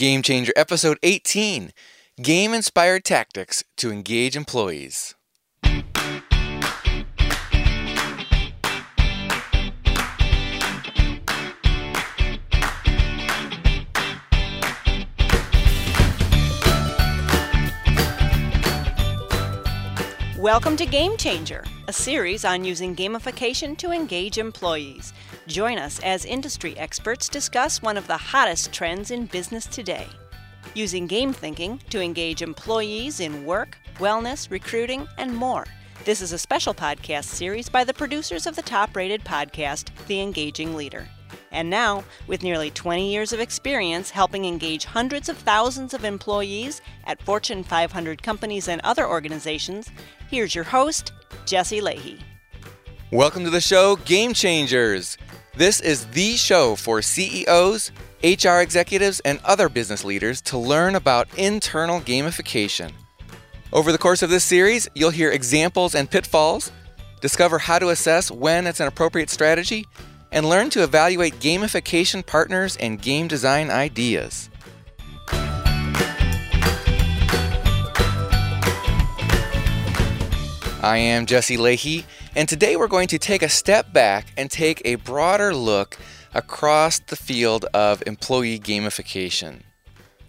Game Changer, Episode 18, Game-Inspired Tactics to Engage Employees. Welcome to Game Changer, a series on using gamification to engage employees. Join us as industry experts discuss one of the hottest trends in business today. Using game thinking to engage employees in work, wellness, recruiting, and more. This is a special podcast series by the producers of the top-rated podcast, The Engaging Leader. And now, with nearly 20 years of experience helping engage hundreds of thousands of employees at Fortune 500 companies and other organizations, here's your host, Jesse Leahy. Welcome to the show, Game Changers. This is the show for CEOs, HR executives, and other business leaders to learn about internal gamification. Over the course of this series, you'll hear examples and pitfalls, discover how to assess when it's an appropriate strategy, and learn to evaluate gamification partners and game design ideas. I am Jesse Leahy, and today we're going to take a step back and take a broader look across the field of employee gamification.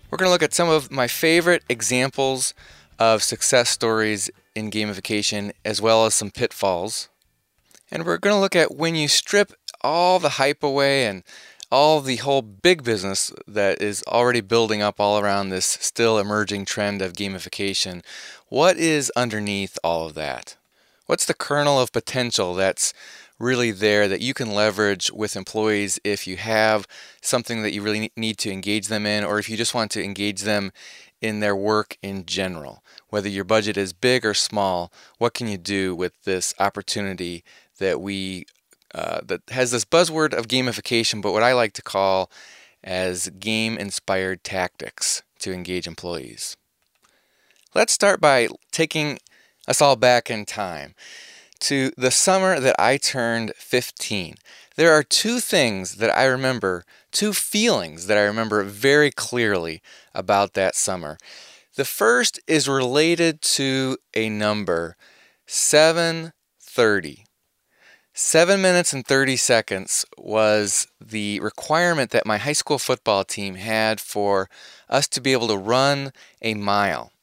We're going to look at some of my favorite examples of success stories in gamification, as well as some pitfalls. And we're going to look at when you strip all the hype away and all the whole big business that is already building up all around this still emerging trend of gamification. What is underneath all of that? What's the kernel of potential that's really there that you can leverage with employees if you have something that you really need to engage them in, or if you just want to engage them in their work in general? Whether your budget is big or small, what can you do with this opportunity that has this buzzword of gamification, but what I like to call as game-inspired tactics to engage employees. Let's start by taking us all back in time to the summer that I turned 15. There are two things that I remember, two feelings that I remember very clearly about that summer. The first is related to a number, 730. 7 minutes and 30 seconds was the requirement that my high school football team had for us to be able to run a mile.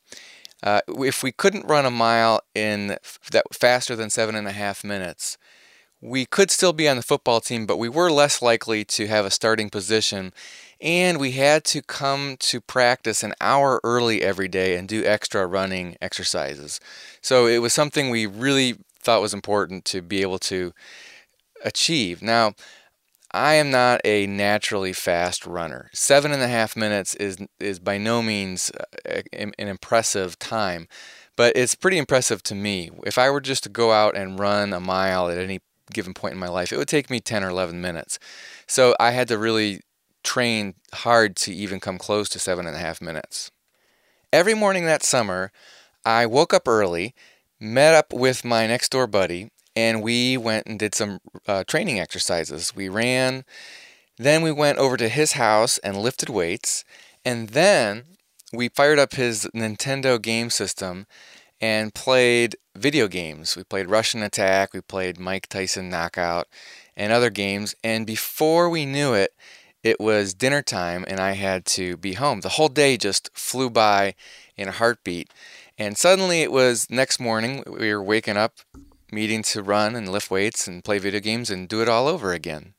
If we couldn't run a mile in that faster than 7.5 minutes, we could still be on the football team, but we were less likely to have a starting position, and we had to come to practice an hour early every day and do extra running exercises. So it was something we really thought was important to be able to achieve. Now, I am not a naturally fast runner. 7.5 minutes is by no means an impressive time, but it's pretty impressive to me. If I were just to go out and run a mile at any given point in my life, it would take me 10 or 11 minutes. So I had to really train hard to even come close to 7.5 minutes. Every morning that summer, I woke up early, met up with my next door buddy, and we went and did some training exercises. We ran, then we went over to his house and lifted weights, and then we fired up his Nintendo game system and played video games. We played Russian Attack, we played Mike Tyson Knockout, and other games, and before we knew it, it was dinner time and I had to be home. The whole day just flew by in a heartbeat. And suddenly it was next morning, we were waking up, meeting to run and lift weights and play video games and do it all over again.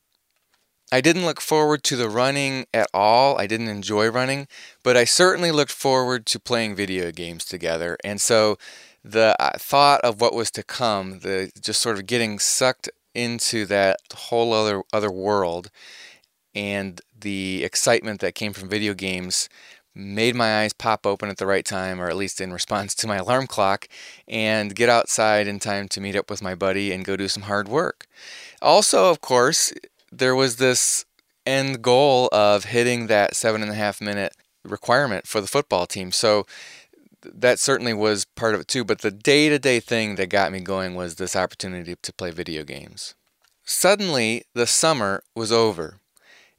I didn't look forward to the running at all. I didn't enjoy running, but I certainly looked forward to playing video games together. And so the thought of what was to come, the just sort of getting sucked into that whole other world, and the excitement that came from video games made my eyes pop open at the right time, or at least in response to my alarm clock, and get outside in time to meet up with my buddy and go do some hard work. Also, of course, there was this end goal of hitting that 7.5 minute requirement for the football team. So that certainly was part of it too, but the day-to-day thing that got me going was this opportunity to play video games. Suddenly, the summer was over.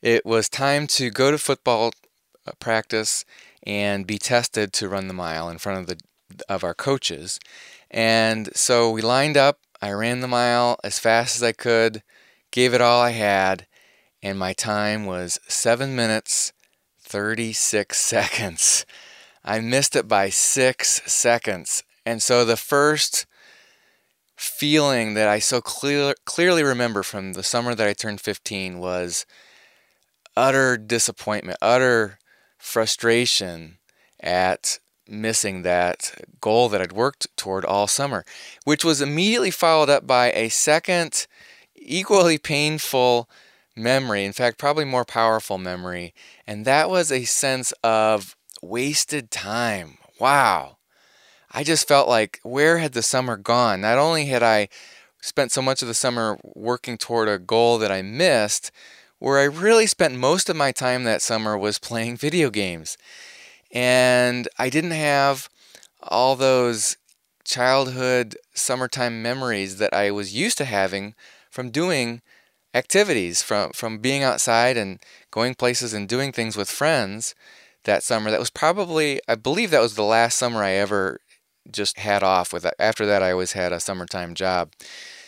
It was time to go to football practice and be tested to run the mile in front of our coaches. And so we lined up, I ran the mile as fast as I could, gave it all I had, and my time was 7 minutes 36 seconds. I missed it by 6 seconds. And so the first feeling that I so clearly remember from the summer that I turned 15 was utter disappointment, utter frustration at missing that goal that I'd worked toward all summer, which was immediately followed up by a second equally painful memory, in fact, probably more powerful memory, and that was a sense of wasted time. Wow. I just felt like, where had the summer gone? Not only had I spent so much of the summer working toward a goal that I missed, where I really spent most of my time that summer was playing video games. And I didn't have all those childhood summertime memories that I was used to having from doing activities, from being outside and going places and doing things with friends that summer. That was probably, I believe that was the last summer I ever just had off. After that, I always had a summertime job.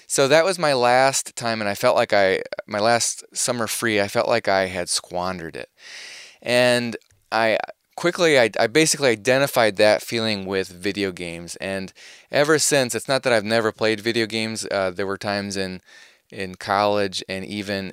So that was my last time, and I felt like my last summer free, I felt like I had squandered it. And I basically identified that feeling with video games. And ever since, it's not that I've never played video games. There were times in college and even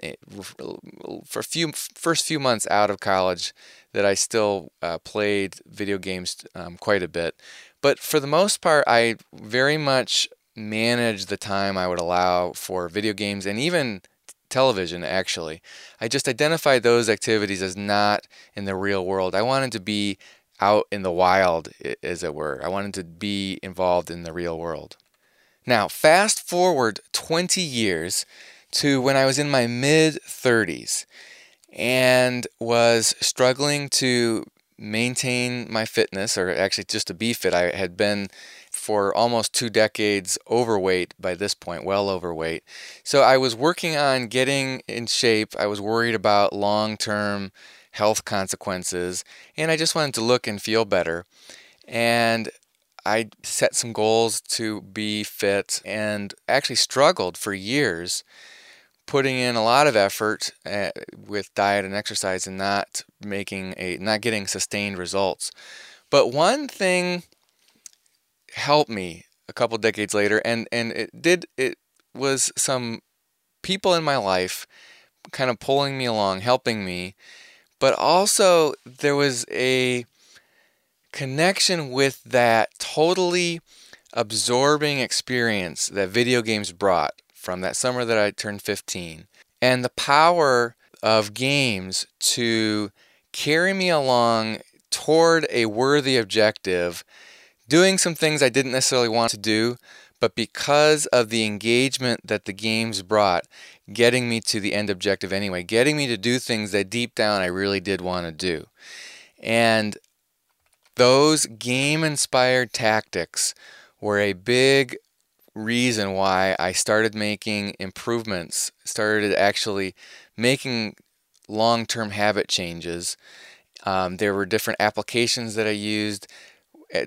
for first few months out of college that I still played video games quite a bit. But for the most part, I very much managed the time I would allow for video games and even television, actually. I just identified those activities as not in the real world. I wanted to be out in the wild, as it were. I wanted to be involved in the real world. Now, fast forward 20 years to when I was in my mid-30s and was struggling to maintain my fitness, or actually just to be fit. I had been for almost 2 decades overweight by this point, well overweight. So I was working on getting in shape. I was worried about long-term health consequences, and I just wanted to look and feel better. And I set some goals to be fit and actually struggled for years, putting in a lot of effort with diet and exercise and not getting sustained results. But one thing helped me a couple decades later, and it was some people in my life kind of pulling me along, helping me, but also there was a connection with that totally absorbing experience that video games brought from that summer that I turned 15, and the power of games to carry me along toward a worthy objective, doing some things I didn't necessarily want to do, but because of the engagement that the games brought, getting me to the end objective anyway, getting me to do things that deep down I really did want to do. And those game-inspired tactics were a big reason why I started making improvements, started actually making long-term habit changes. There were different applications that I used,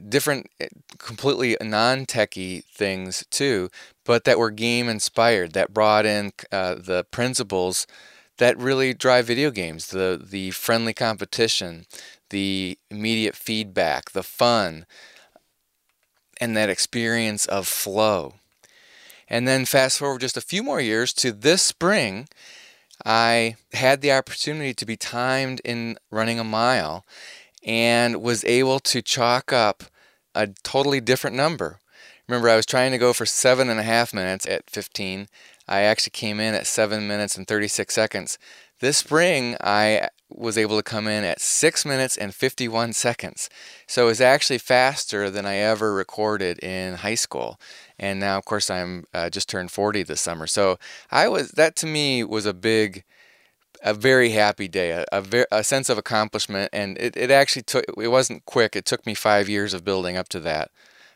different completely non-techie things too, but that were game-inspired, that brought in the principles that really drive video games, the friendly competition, the immediate feedback, the fun, and that experience of flow. And then fast forward just a few more years to this spring, I had the opportunity to be timed in running a mile and was able to chalk up a totally different number. Remember, I was trying to go for 7.5 minutes at 15. I actually came in at 7 minutes and 36 seconds. This spring, I was able to come in at 6 minutes and 51 seconds. So it was actually faster than I ever recorded in high school. And now, of course, I'm just turned 40 this summer. So that to me was a very happy day, a sense of accomplishment. And it wasn't quick. It took me 5 years of building up to that.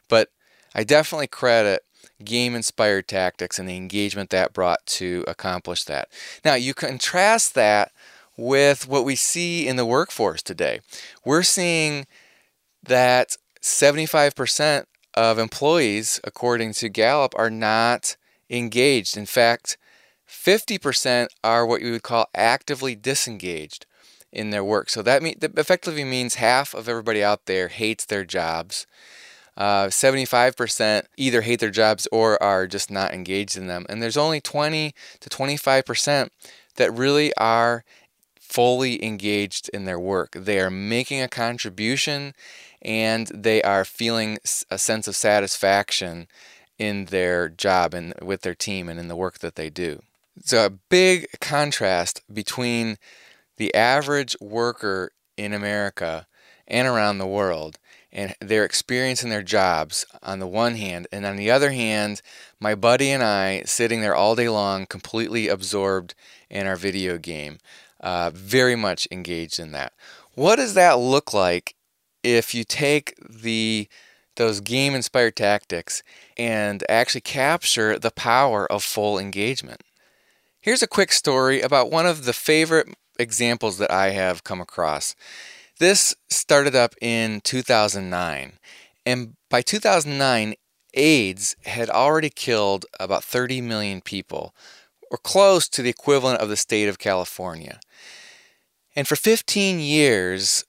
But I definitely credit game-inspired tactics and the engagement that brought to accomplish that. Now, you contrast that with what we see in the workforce today. We're seeing that 75% of employees, according to Gallup, are not engaged. In fact, 50% are what you would call actively disengaged in their work. So that effectively means half of everybody out there hates their jobs. 75% either hate their jobs or are just not engaged in them. And there's only 20 to 25% that really are fully engaged in their work. They are making a contribution and they are feeling a sense of satisfaction in their job and with their team and in the work that they do. So a big contrast between the average worker in America and around the world and their experience in their jobs on the one hand, and on the other hand, my buddy and I sitting there all day long completely absorbed in our video game, very much engaged in that. What does that look like if you take those game-inspired tactics and actually capture the power of full engagement? Here's a quick story about one of the favorite examples that I have come across. This started up in 2009, and by 2009, AIDS had already killed about 30 million people, or close to the equivalent of the state of California. And for 15 years,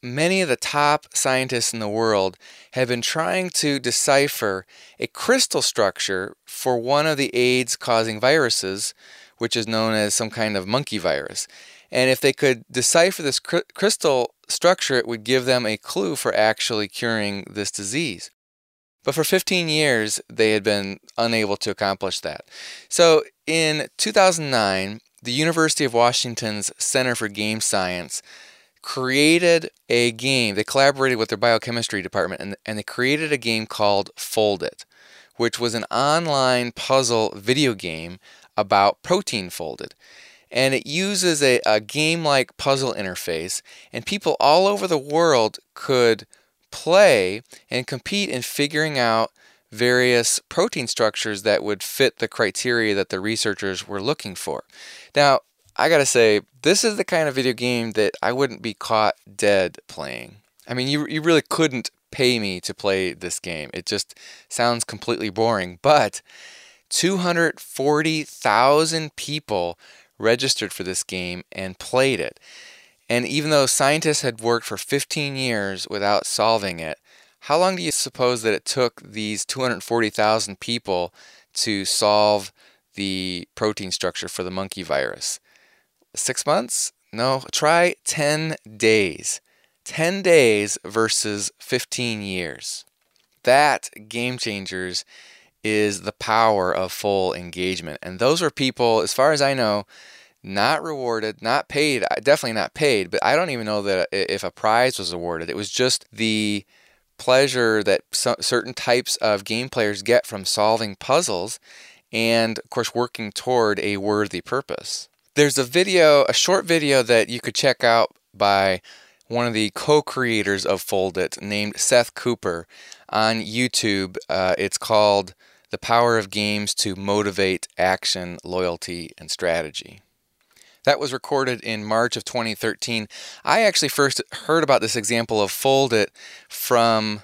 many of the top scientists in the world have been trying to decipher a crystal structure for one of the AIDS-causing viruses, which is known as some kind of monkey virus. And if they could decipher this crystal structure, it would give them a clue for actually curing this disease. But for 15 years, they had been unable to accomplish that. So in 2009, the University of Washington's Center for Game Science created a game. They collaborated with their biochemistry department and they created a game called Foldit, which was an online puzzle video game about protein folded. And it uses a game-like puzzle interface, and people all over the world could play and compete in figuring out various protein structures that would fit the criteria that the researchers were looking for. Now, I gotta say, this is the kind of video game that I wouldn't be caught dead playing. I mean, you really couldn't pay me to play this game. It just sounds completely boring, but 240,000 people registered for this game and played it. And even though scientists had worked for 15 years without solving it, how long do you suppose that it took these 240,000 people to solve the protein structure for the monkey virus? 6 months? No, try 10 days. 10 days versus 15 years. That, game changers, is the power of full engagement. And those are people, as far as I know, not rewarded, not paid, definitely not paid, but I don't even know that if a prize was awarded. It was just the pleasure that certain types of game players get from solving puzzles and, of course, working toward a worthy purpose. There's a short video that you could check out by one of the co-creators of Foldit named Seth Cooper on YouTube. It's called The Power of Games to Motivate Action, Loyalty, and Strategy. That was recorded in March of 2013. I actually first heard about this example of Foldit from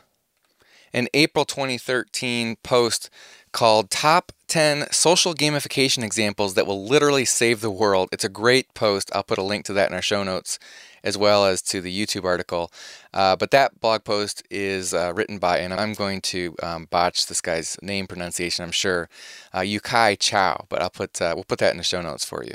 an April 2013 post called Top 10 Social Gamification Examples That Will Literally Save the World. It's a great post. I'll put a link to that in our show notes as well as to the YouTube article. But that blog post is written by, and I'm going to botch this guy's name pronunciation, I'm sure, Yukai Chow. But we'll put that in the show notes for you.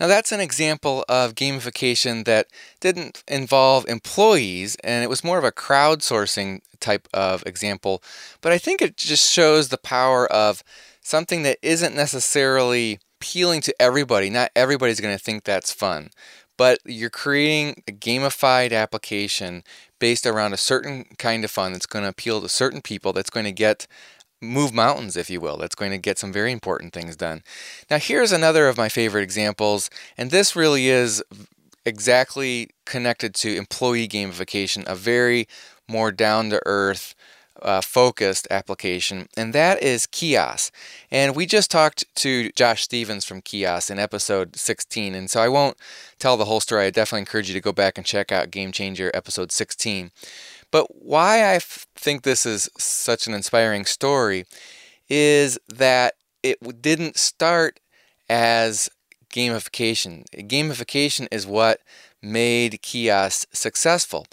Now that's an example of gamification that didn't involve employees, and it was more of a crowdsourcing type of example. But I think it just shows the power of something that isn't necessarily appealing to everybody. Not everybody's going to think that's fun, but you're creating a gamified application based around a certain kind of fun that's going to appeal to certain people, that's going to move mountains, if you will. That's going to get some very important things done. Now, here's another of my favorite examples, and this really is exactly connected to employee gamification, a very more down-to-earth focused application, and that is Kiosk. And we just talked to Josh Stevens from Kiosk in episode 16, and so I won't tell the whole story. I definitely encourage you to go back and check out Game Changer episode 16. But why I think this is such an inspiring story is that it didn't start as gamification. Gamification is what made Kiosk successful.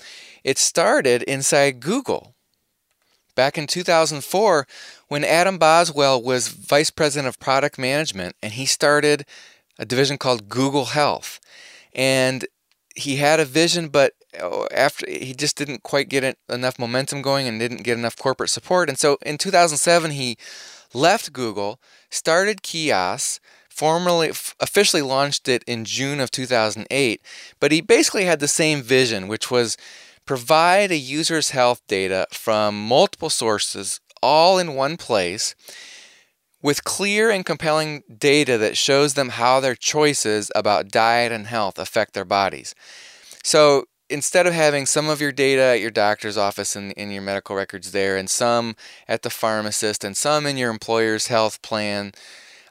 It started inside Google. Back in 2004, when Adam Boswell was vice president of product management, and he started a division called Google Health. And he had a vision, but after he just didn't quite get enough momentum going and didn't get enough corporate support. And so in 2007, he left Google, started Kiosk, formally officially launched it in June of 2008, but he basically had the same vision, which was provide a user's health data from multiple sources all in one place with clear and compelling data that shows them how their choices about diet and health affect their bodies. So instead of having some of your data at your doctor's office and in your medical records there, and some at the pharmacist, and some in your employer's health plan,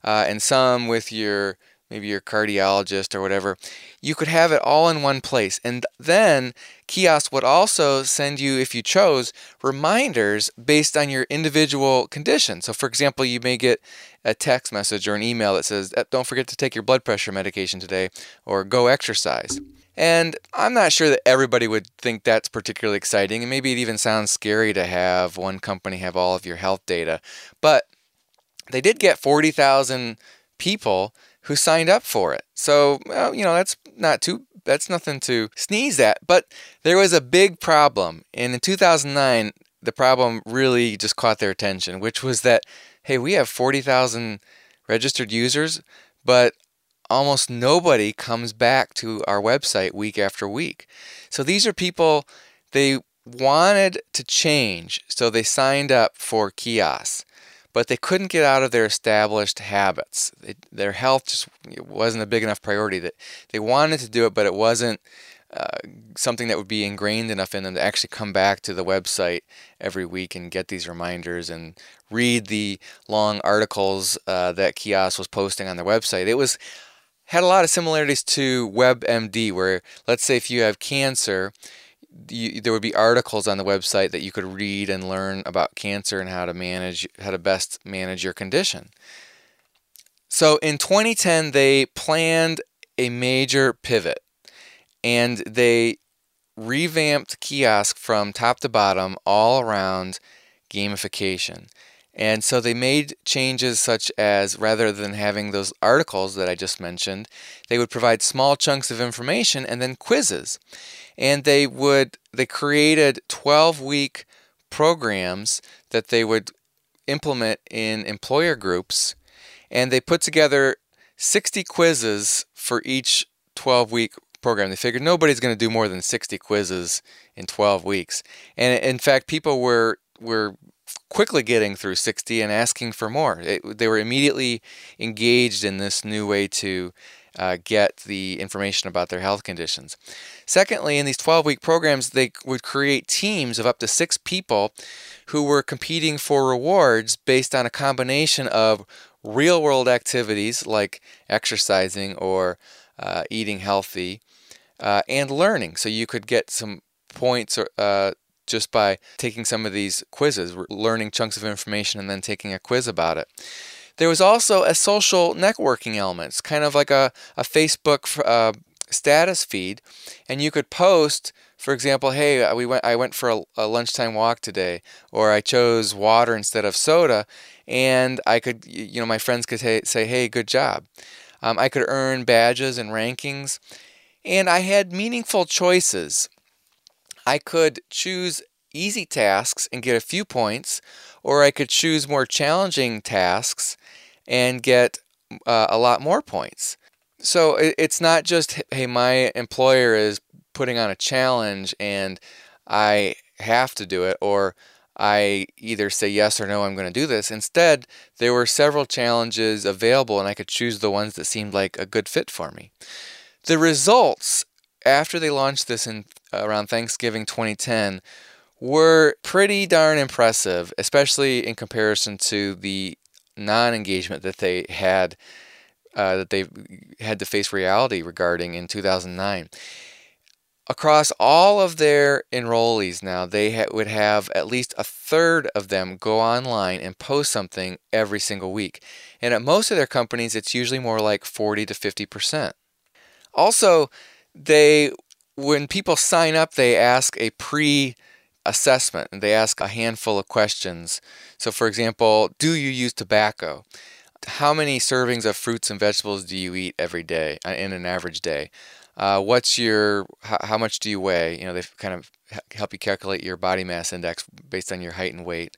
and some with your maybe your cardiologist or whatever, you could have it all in one place. And then Kiosk would also send you, if you chose, reminders based on your individual condition. So for example, you may get a text message or an email that says, don't forget to take your blood pressure medication today, or go exercise. And I'm not sure that everybody would think that's particularly exciting, and maybe it even sounds scary to have one company have all of your health data. But they did get 40,000 people who signed up for it. So, well, you know, that's nothing to sneeze at, but there was a big problem. And in 2009, the problem really just caught their attention, which was that, hey, we have 40,000 registered users, but almost nobody comes back to our website week after week. So these are people, they wanted to change, so they signed up for Kiosk, but they couldn't get out of their established habits. Their health just wasn't a big enough priority. That they wanted to do it, but it wasn't something that would be ingrained enough in them to actually come back to the website every week and get these reminders and read the long articles that Kiosk was posting on their website. It had a lot of similarities to WebMD, where let's say if you have cancer, there would be articles on the website that you could read and learn about cancer and how to best manage your condition. So in 2010, they planned a major pivot, and they revamped Kiosk from top to bottom all around gamification. And so they made changes such as, rather than having those articles that I just mentioned, they would provide small chunks of information and then quizzes. And they created 12-week programs that they would implement in employer groups. And they put together 60 quizzes for each 12-week program. They figured nobody's going to do more than 60 quizzes in 12 weeks. And in fact, people were quickly getting through 60 and asking for more. They were immediately engaged in this new way to get the information about their health conditions. Secondly, in these 12-week programs, they would create teams of up to 6 people who were competing for rewards based on a combination of real-world activities like exercising or eating healthy and learning. So you could get some points or just by taking some of these quizzes, learning chunks of information and then taking a quiz about it. There was also a social networking element. It's kind of like a Facebook status feed, and you could post, for example, hey, I went for a lunchtime walk today, or I chose water instead of soda, and I could, you know, my friends could say, hey, good job. I could earn badges and rankings, and I had meaningful choices. I could choose easy tasks and get a few points, or I could choose more challenging tasks and get a lot more points. So it's not just, hey, my employer is putting on a challenge and I have to do it, or I either say yes or no, I'm going to do this. Instead, there were several challenges available, and I could choose the ones that seemed like a good fit for me. The results, after they launched this in around Thanksgiving 2010, were pretty darn impressive, especially in comparison to the non-engagement that they had to face reality regarding in 2009. Across all of their enrollees now, they would have at least a third of them go online and post something every single week. And at most of their companies, it's usually more like 40 to 50%. Also, when people sign up, they ask a pre-assessment, and they ask a handful of questions. So for example, do you use tobacco? How many servings of fruits and vegetables do you eat every day in an average day? How much do you weigh? You know, they kind of help you calculate your body mass index based on your height and weight.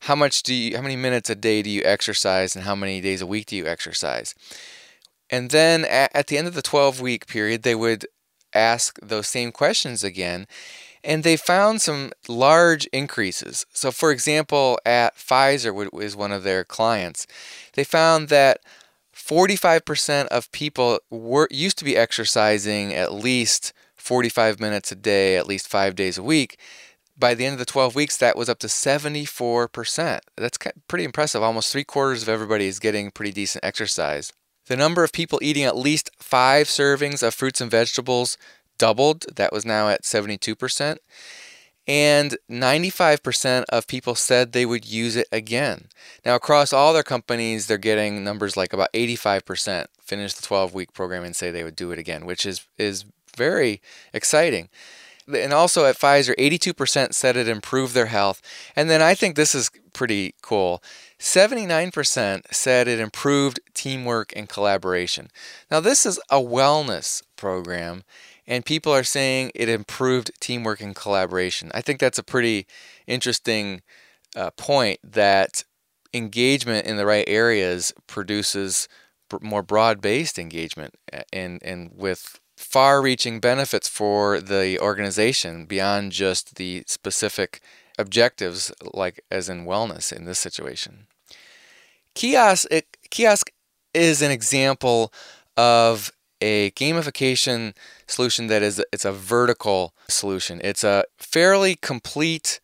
How many minutes a day do you exercise, and how many days a week do you exercise? And then at the end of the 12-week period, they would ask those same questions again, and they found some large increases. So for example, at Pfizer, which is one of their clients, they found that 45% of people used to be exercising at least 45 minutes a day, at least 5 days a week. By the end of the 12 weeks, that was up to 74%. That's pretty impressive. Almost 3/4 of everybody is getting pretty decent exercise. The number of people eating at least 5 servings of fruits and vegetables doubled. That was now at 72%. And 95% of people said they would use it again. Now, across all their companies, they're getting numbers like about 85% finish the 12-week program and say they would do it again, which is very exciting. And also at Pfizer, 82% said it improved their health. And then I think this is pretty cool. 79% said it improved teamwork and collaboration. Now, this is a wellness program, and people are saying it improved teamwork and collaboration. I think that's a pretty interesting point, that engagement in the right areas produces more broad-based engagement and with far-reaching benefits for the organization beyond just the specific objectives, like as in wellness in this situation. Kiosk is an example of a gamification solution that it's a vertical solution. It's a fairly complete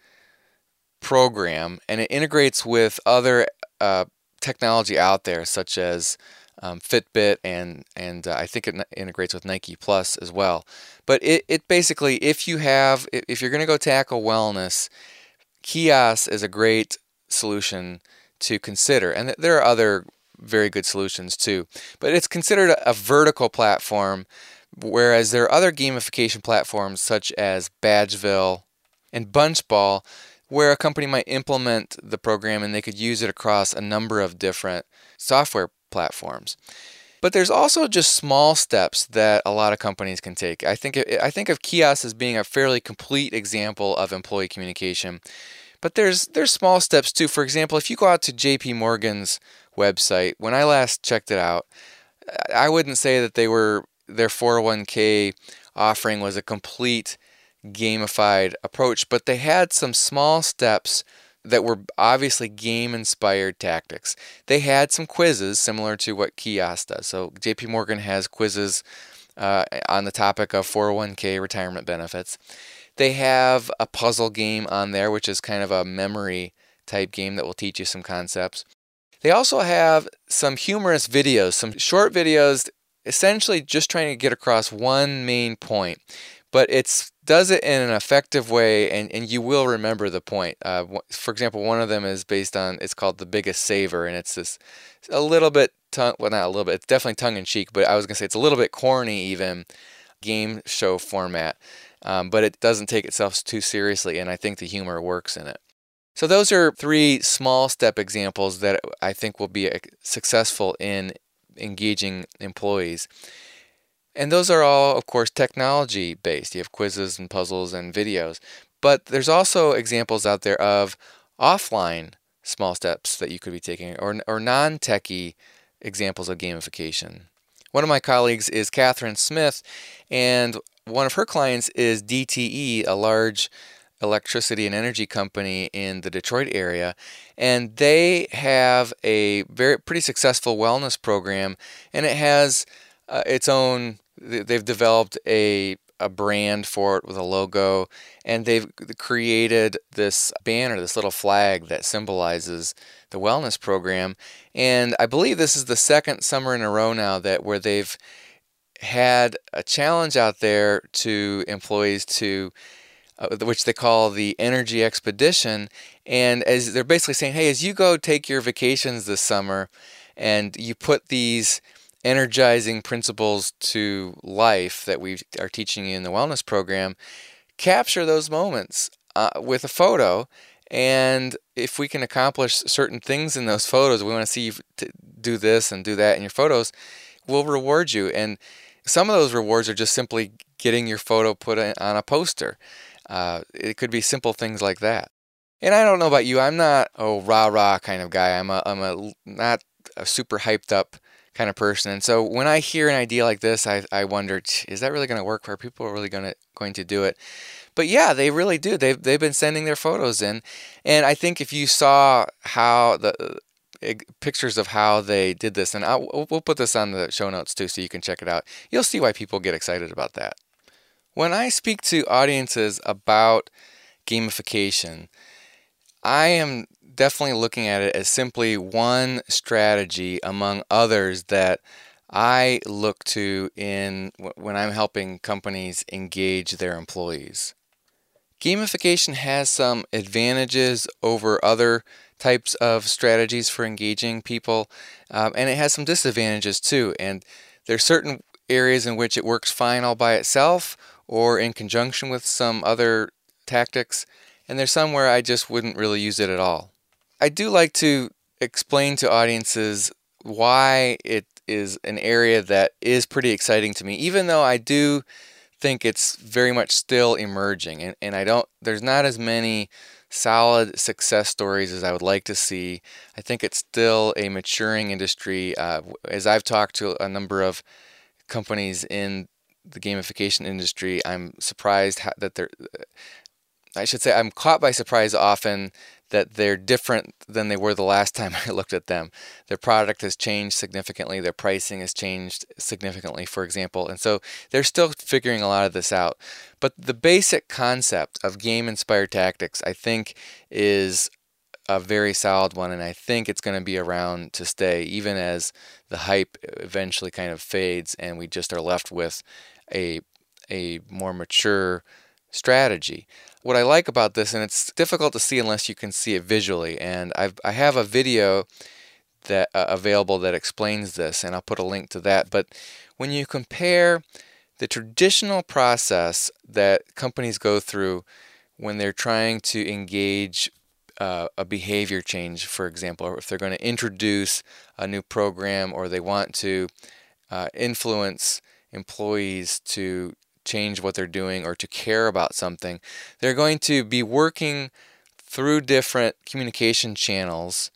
program, and it integrates with other technology out there, such as Fitbit, and I think it integrates with Nike Plus as well. But it basically, if you're going to go tackle wellness, Kiosk is a great solution to consider, and there are other very good solutions too. But it's considered a vertical platform, whereas there are other gamification platforms such as Badgeville and Bunchball, where a company might implement the program and they could use it across a number of different software platforms. But there's also just small steps that a lot of companies can take. I think of Kiosk as being a fairly complete example of employee communication. But there's small steps too. For example, if you go out to JP Morgan's website, when I last checked it out, I wouldn't say that their 401k offering was a complete gamified approach, but they had some small steps that were obviously game-inspired tactics. They had some quizzes similar to what Kiosk does. So JP Morgan has quizzes on the topic of 401k retirement benefits. They have a puzzle game on there, which is kind of a memory-type game that will teach you some concepts. They also have some humorous videos, some short videos, essentially just trying to get across one main point. But it does it in an effective way, and you will remember the point. For example, one of them is based on, it's called The Biggest Saver, and it's this a little bit, not a little bit, it's definitely tongue-in-cheek, but I was going to say it's a little bit corny even, game show format. But it doesn't take itself too seriously, and I think the humor works in it. So those are 3 small step examples that I think will be successful in engaging employees. And those are all, of course, technology-based. You have quizzes and puzzles and videos. But there's also examples out there of offline small steps that you could be taking, or non-techie examples of gamification. One of my colleagues is Catherine Smith, and one of her clients is DTE, a large electricity and energy company in the Detroit area, and they have a pretty successful wellness program, and it has its own. They've developed a a brand for it with a logo, and they've created this banner, this little flag that symbolizes the wellness program. And I believe this is the second summer in a row now that where they've had a challenge out there to employees to which they call the Energy Expedition. And as they're basically saying, hey, as you go take your vacations this summer and you put these energizing principles to life that we are teaching you in the wellness program, capture those moments with a photo. And if we can accomplish certain things in those photos, we want to see you do this and do that in your photos, we'll reward you. And some of those rewards are just simply getting your photo put on a poster. It could be simple things like that. And I don't know about you, I'm not a rah-rah kind of guy. I'm not a super hyped up kind of person. And so when I hear an idea like this, I wonder, is that really going to work? Are people really going to do it? But yeah, they really do. They've been sending their photos in. And I think if you saw how the pictures of how they did this, and we'll put this on the show notes too so you can check it out, you'll see why people get excited about that. When I speak to audiences about gamification, I am definitely looking at it as simply one strategy among others that I look to in when I'm helping companies engage their employees. Gamification has some advantages over other types of strategies for engaging people, and it has some disadvantages too. And there are certain areas in which it works fine all by itself or in conjunction with some other tactics, and there's some where I just wouldn't really use it at all. I do like to explain to audiences why it is an area that is pretty exciting to me, even though I do think it's very much still emerging, and there's not as many solid success stories as I would like to see. I think it's still a maturing industry. As I've talked to a number of companies in the gamification industry, I'm surprised that they're... I should say I'm caught by surprise often that they're different than they were the last time I looked at them. Their product has changed significantly. Their pricing has changed significantly, for example. And so they're still figuring a lot of this out. But the basic concept of game-inspired tactics, I think, is a very solid one. And I think it's going to be around to stay, even as the hype eventually kind of fades and we just are left with a more mature strategy. What I like about this, and it's difficult to see unless you can see it visually, and I have a video that available that explains this, and I'll put a link to that. But when you compare the traditional process that companies go through when they're trying to engage a behavior change, for example, or if they're going to introduce a new program or they want to influence employees to change what they're doing or to care about something, they're going to be working through different communication channels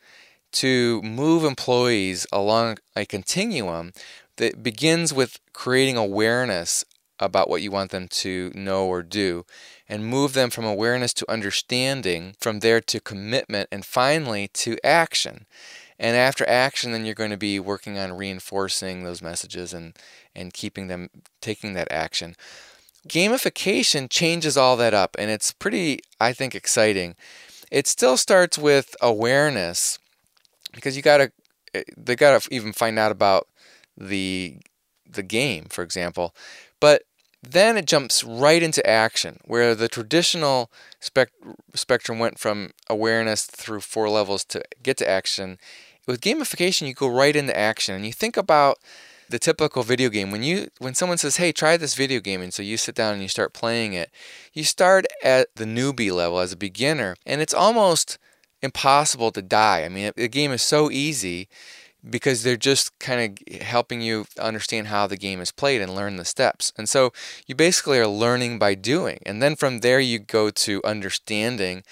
to move employees along a continuum that begins with creating awareness about what you want them to know or do, and move them from awareness to understanding, from there to commitment, and finally to action. And after action, then you're going to be working on reinforcing those messages and keeping them taking that action. Gamification changes all that up, and it's pretty, I think, exciting. It still starts with awareness, because they gotta even find out about the game, for example. But then it jumps right into action, where the traditional spectrum went from awareness through 4 levels to get to action. With gamification, you go right into action, and you think about the typical video game. When someone says, hey, try this video game, and so you sit down and you start playing it, you start at the newbie level as a beginner, and it's almost impossible to die. I mean, the game is so easy because they're just kind of helping you understand how the game is played and learn the steps. And so you basically are learning by doing. And then from there you go to understanding.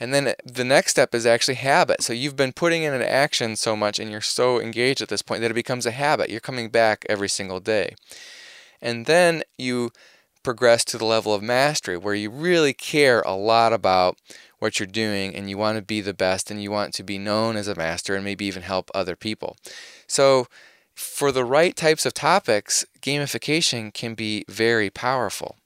And then the next step is actually habit. So you've been putting in an action so much and you're so engaged at this point that it becomes a habit. You're coming back every single day. And then you progress to the level of mastery, where you really care a lot about what you're doing and you want to be the best and you want to be known as a master and maybe even help other people. So for the right types of topics, gamification can be very powerful.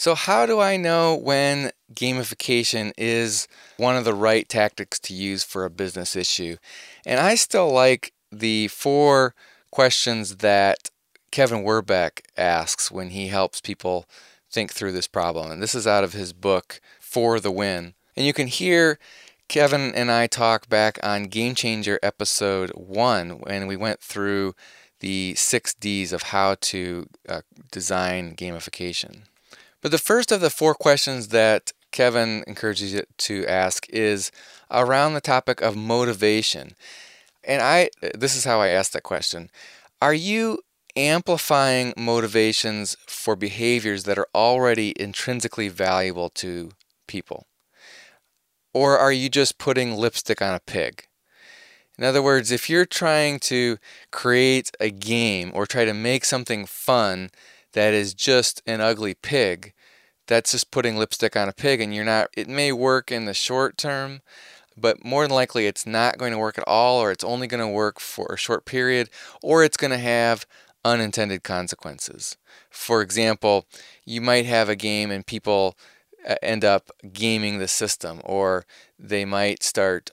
So how do I know when gamification is one of the right tactics to use for a business issue? And I still like the 4 questions that Kevin Werbach asks when he helps people think through this problem. And this is out of his book, For the Win. And you can hear Kevin and I talk back on Game Changer episode 1 when we went through the 6 Ds of how to design gamification. But the first of the 4 questions that Kevin encourages you to ask is around the topic of motivation. And this is how I asked that question. Are you amplifying motivations for behaviors that are already intrinsically valuable to people? Or are you just putting lipstick on a pig? In other words, if you're trying to create a game or try to make something fun that is just an ugly pig, that's just putting lipstick on a pig, and it may work in the short term, but more than likely it's not going to work at all, or it's only going to work for a short period, or it's going to have unintended consequences. For example, you might have a game and people end up gaming the system, or they might start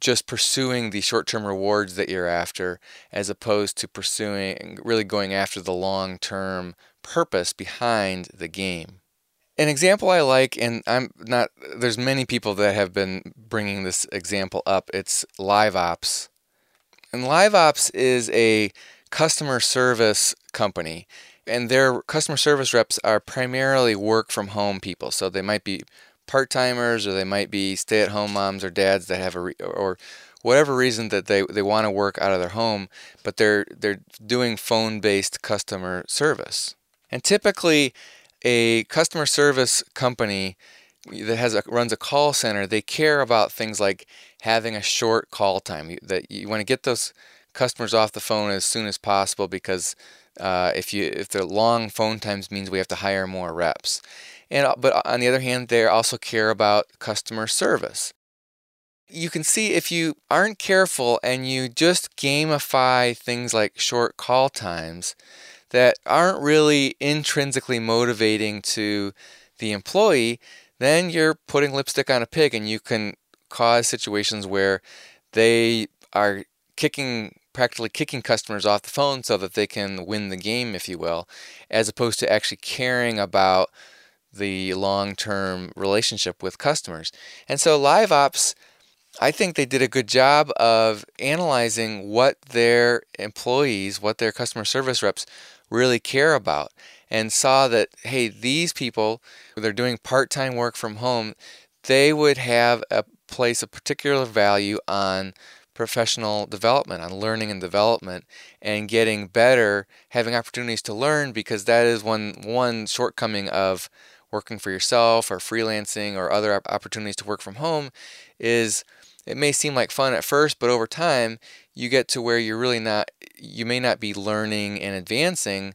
just pursuing the short-term rewards that you're after as opposed to really going after the long-term purpose behind the game. An example I like, and there's many people that have been bringing this example up, it's LiveOps. And LiveOps is a customer service company, and their customer service reps are primarily work-from-home people, so they might be part-timers, or they might be stay-at-home moms or dads that have or whatever reason that they want to work out of their home, but they're doing phone-based customer service. And typically, a customer service company that runs a call center, they care about things like having a short call time, that you want to get those customers off the phone as soon as possible, because if the long phone times means we have to hire more reps. But on the other hand, they also care about customer service. You can see if you aren't careful and you just gamify things like short call times that aren't really intrinsically motivating to the employee, then you're putting lipstick on a pig, and you can cause situations where they are practically kicking customers off the phone so that they can win the game, if you will, as opposed to actually caring about the long-term relationship with customers. And so LiveOps, I think they did a good job of analyzing what their employees, what their customer service reps really care about, and saw that, hey, these people, they're doing part-time work from home, they would have a place of particular value on professional development, on learning and development, and getting better, having opportunities to learn, because that is one shortcoming of working for yourself or freelancing or other opportunities to work from home is it may seem like fun at first, but over time you get to where you may not be learning and advancing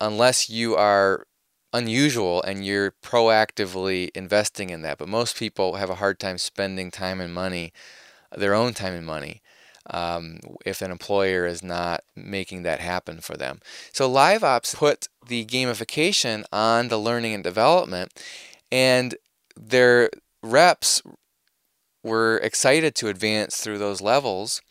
unless you are unusual and you're proactively investing in that. But most people have a hard time spending time and money, their own time and money, if an employer is not making that happen for them. So LiveOps put the gamification on the learning and development, and their reps were excited to advance through those levels.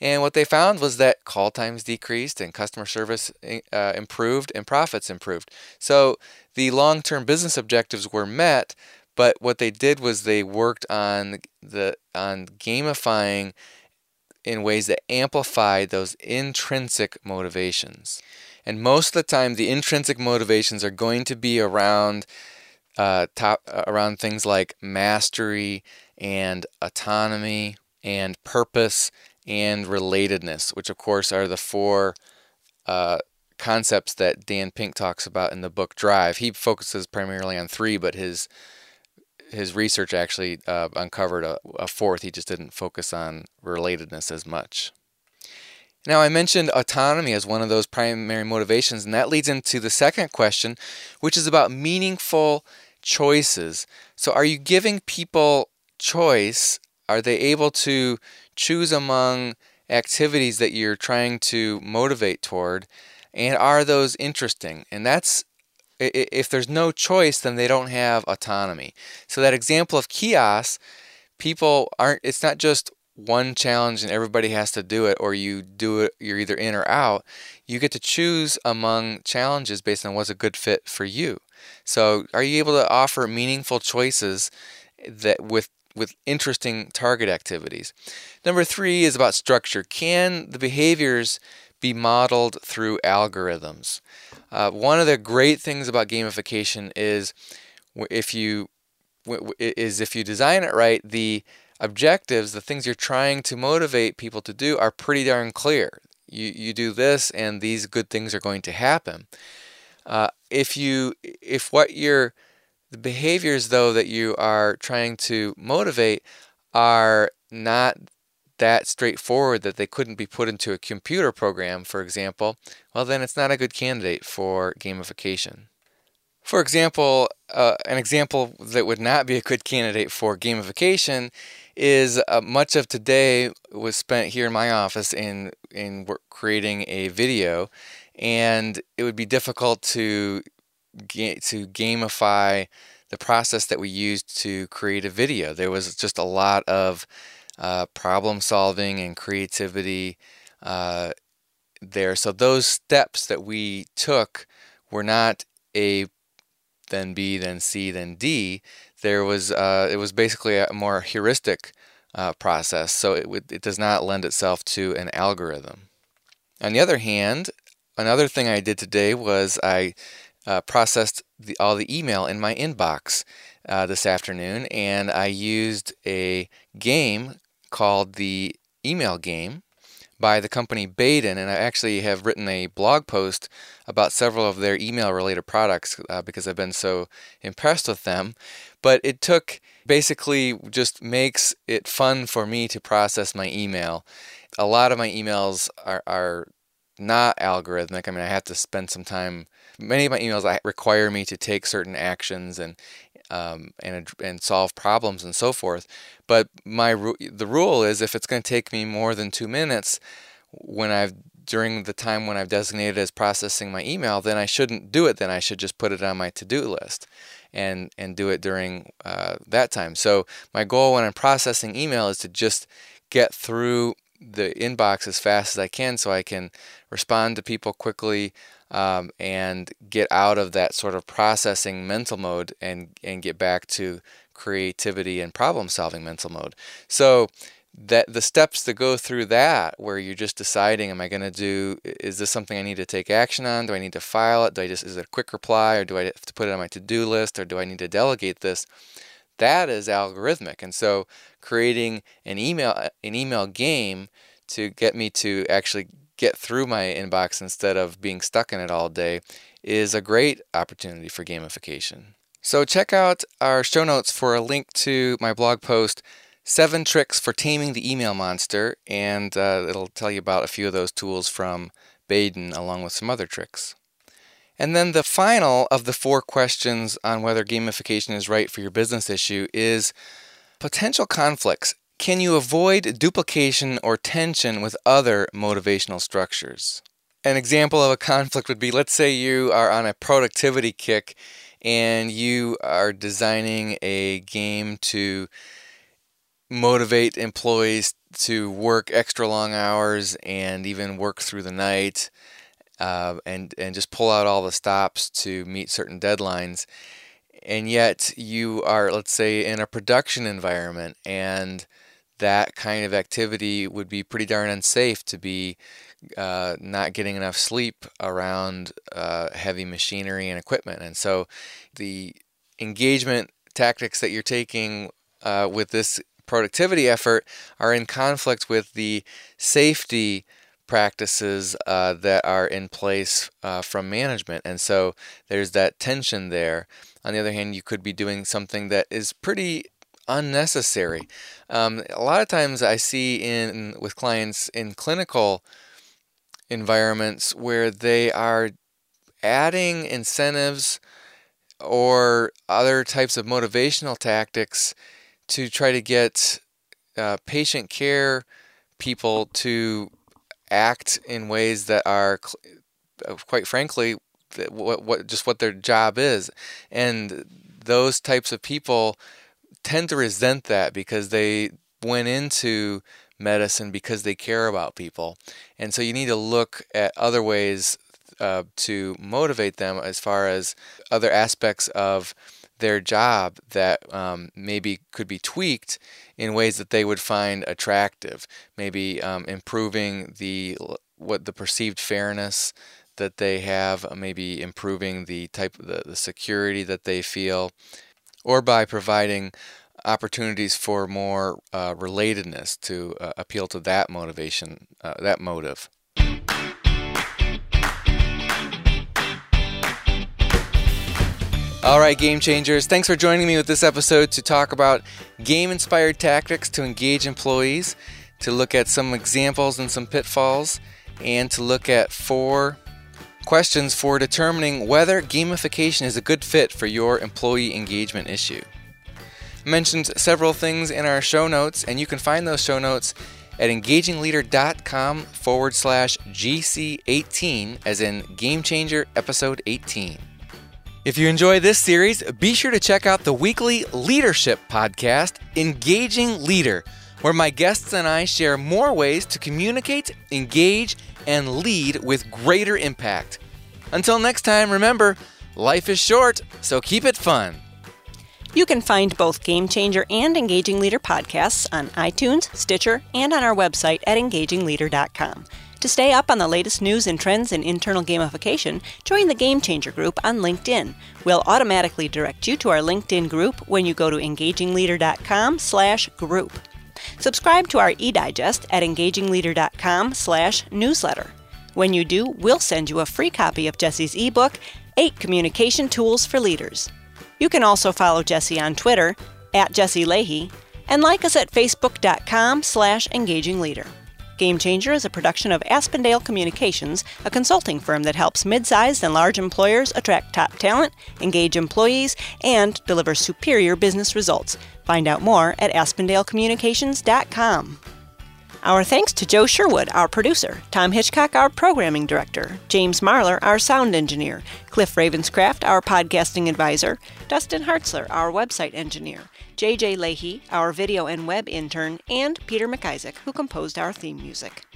And what they found was that call times decreased and customer service improved and profits improved. So the long-term business objectives were met, but what they did was they worked on gamifying in ways that amplified those intrinsic motivations. And most of the time, the intrinsic motivations are going to be around things like mastery and autonomy and purpose and relatedness, which of course are the 4 concepts that Dan Pink talks about in the book Drive. He focuses primarily on 3, but his research actually uncovered a 4th. He just didn't focus on relatedness as much. Now, I mentioned autonomy as one of those primary motivations, and that leads into the second question, which is about meaningful choices. So are you giving people choice? Are they able to choose among activities that you're trying to motivate toward? And are those interesting? And that's If there's no choice, then they don't have autonomy. So that example of kiosk, people aren't, it's not just one challenge and everybody has to do it, or you do it, you're either in or out. You get to choose among challenges based on what's a good fit for you. So are you able to offer meaningful choices that with interesting target activities? Number three is about structure. Can the behaviors be modeled through algorithms? One of the great things about gamification is if you design it right, the objectives, the things you're trying to motivate people to do, are pretty darn clear. You do this and these good things are going to happen. The behaviors, though, that you are trying to motivate are not that straightforward, that they couldn't be put into a computer program, for example, well, then it's not a good candidate for gamification. For example, an example that would not be a good candidate for gamification is much of today was spent here in my office in creating a video, and it would be difficult to gamify the process that we used to create a video. There was just a lot of problem solving and creativity there. So those steps that we took were not A, then B, then C, then D. There was it was basically a more heuristic process. So it does not lend itself to an algorithm. On the other hand, another thing I did today was I processed all the email in my inbox this afternoon, and I used a game called The Email Game by the company Baden, and I actually have written a blog post about several of their email-related products because I've been so impressed with them. But it took, basically just makes it fun for me to process my email. A lot of my emails are not algorithmic. I mean, I have to spend some time. Many of my emails require me to take certain actions and solve problems and so forth. But the rule is, if it's going to take me more than 2 minutes during the time when I've designated as processing my email, then I shouldn't do it. Then I should just put it on my to-do list and do it during that time. So my goal when I'm processing email is to just get through the inbox as fast as I can, so I can respond to people quickly and get out of that sort of processing mental mode and get back to creativity and problem-solving mental mode. So that the steps that go through that, where you're just deciding, is this something I need to take action on? Do I need to file it? Is it a quick reply, or do I have to put it on my to-do list, or do I need to delegate this? That is algorithmic. And so creating an email game to get me to actually get through my inbox instead of being stuck in it all day is a great opportunity for gamification. So check out our show notes for a link to my blog post, 7 Tricks for Taming the Email Monster, and it'll tell you about a few of those tools from Baden, along with some other tricks. And then the final of the 4 questions on whether gamification is right for your business issue is potential conflicts. Can you avoid duplication or tension with other motivational structures? An example of a conflict would be, let's say you are on a productivity kick and you are designing a game to motivate employees to work extra long hours and even work through the night. And just pull out all the stops to meet certain deadlines. And yet you are, let's say, in a production environment, and that kind of activity would be pretty darn unsafe to be not getting enough sleep around heavy machinery and equipment. And so the engagement tactics that you're taking with this productivity effort are in conflict with the safety practices that are in place from management. And so there's that tension there. On the other hand, you could be doing something that is pretty unnecessary. A lot of times I see with clients in clinical environments where they are adding incentives or other types of motivational tactics to try to get patient care people to act in ways that are, quite frankly, what their job is. And those types of people tend to resent that because they went into medicine because they care about people. And so you need to look at other ways to motivate them as far as other aspects of their job that maybe could be tweaked in ways that they would find attractive. Maybe improving the perceived fairness that they have, maybe improving the security that they feel, or by providing opportunities for more relatedness to appeal to that motivation, that motive. All right, Game Changers, thanks for joining me with this episode to talk about game-inspired tactics to engage employees, to look at some examples and some pitfalls, and to look at 4 questions for determining whether gamification is a good fit for your employee engagement issue. I mentioned several things in our show notes, and you can find those show notes at engagingleader.com/GC18, as in Game Changer Episode 18. If you enjoy this series, be sure to check out the weekly leadership podcast, Engaging Leader, where my guests and I share more ways to communicate, engage, and lead with greater impact. Until next time, remember, life is short, so keep it fun. You can find both Game Changer and Engaging Leader podcasts on iTunes, Stitcher, and on our website at engagingleader.com. To stay up on the latest news and trends in internal gamification, join the Game Changer group on LinkedIn. We'll automatically direct you to our LinkedIn group when you go to engagingleader.com/group. Subscribe to our e-digest at engagingleader.com/newsletter. When you do, we'll send you a free copy of Jesse's ebook, 8 Communication Tools for Leaders. You can also follow Jesse on Twitter, @JesseLeahy, and like us at facebook.com/engagingleader. Game Changer is a production of Aspendale Communications, a consulting firm that helps mid-sized and large employers attract top talent, engage employees, and deliver superior business results. Find out more at AspendaleCommunications.com. Our thanks to Joe Sherwood, our producer, Tom Hitchcock, our programming director, James Marler, our sound engineer, Cliff Ravenscraft, our podcasting advisor, Dustin Hartzler, our website engineer, JJ Leahy, our video and web intern, and Peter McIsaac, who composed our theme music.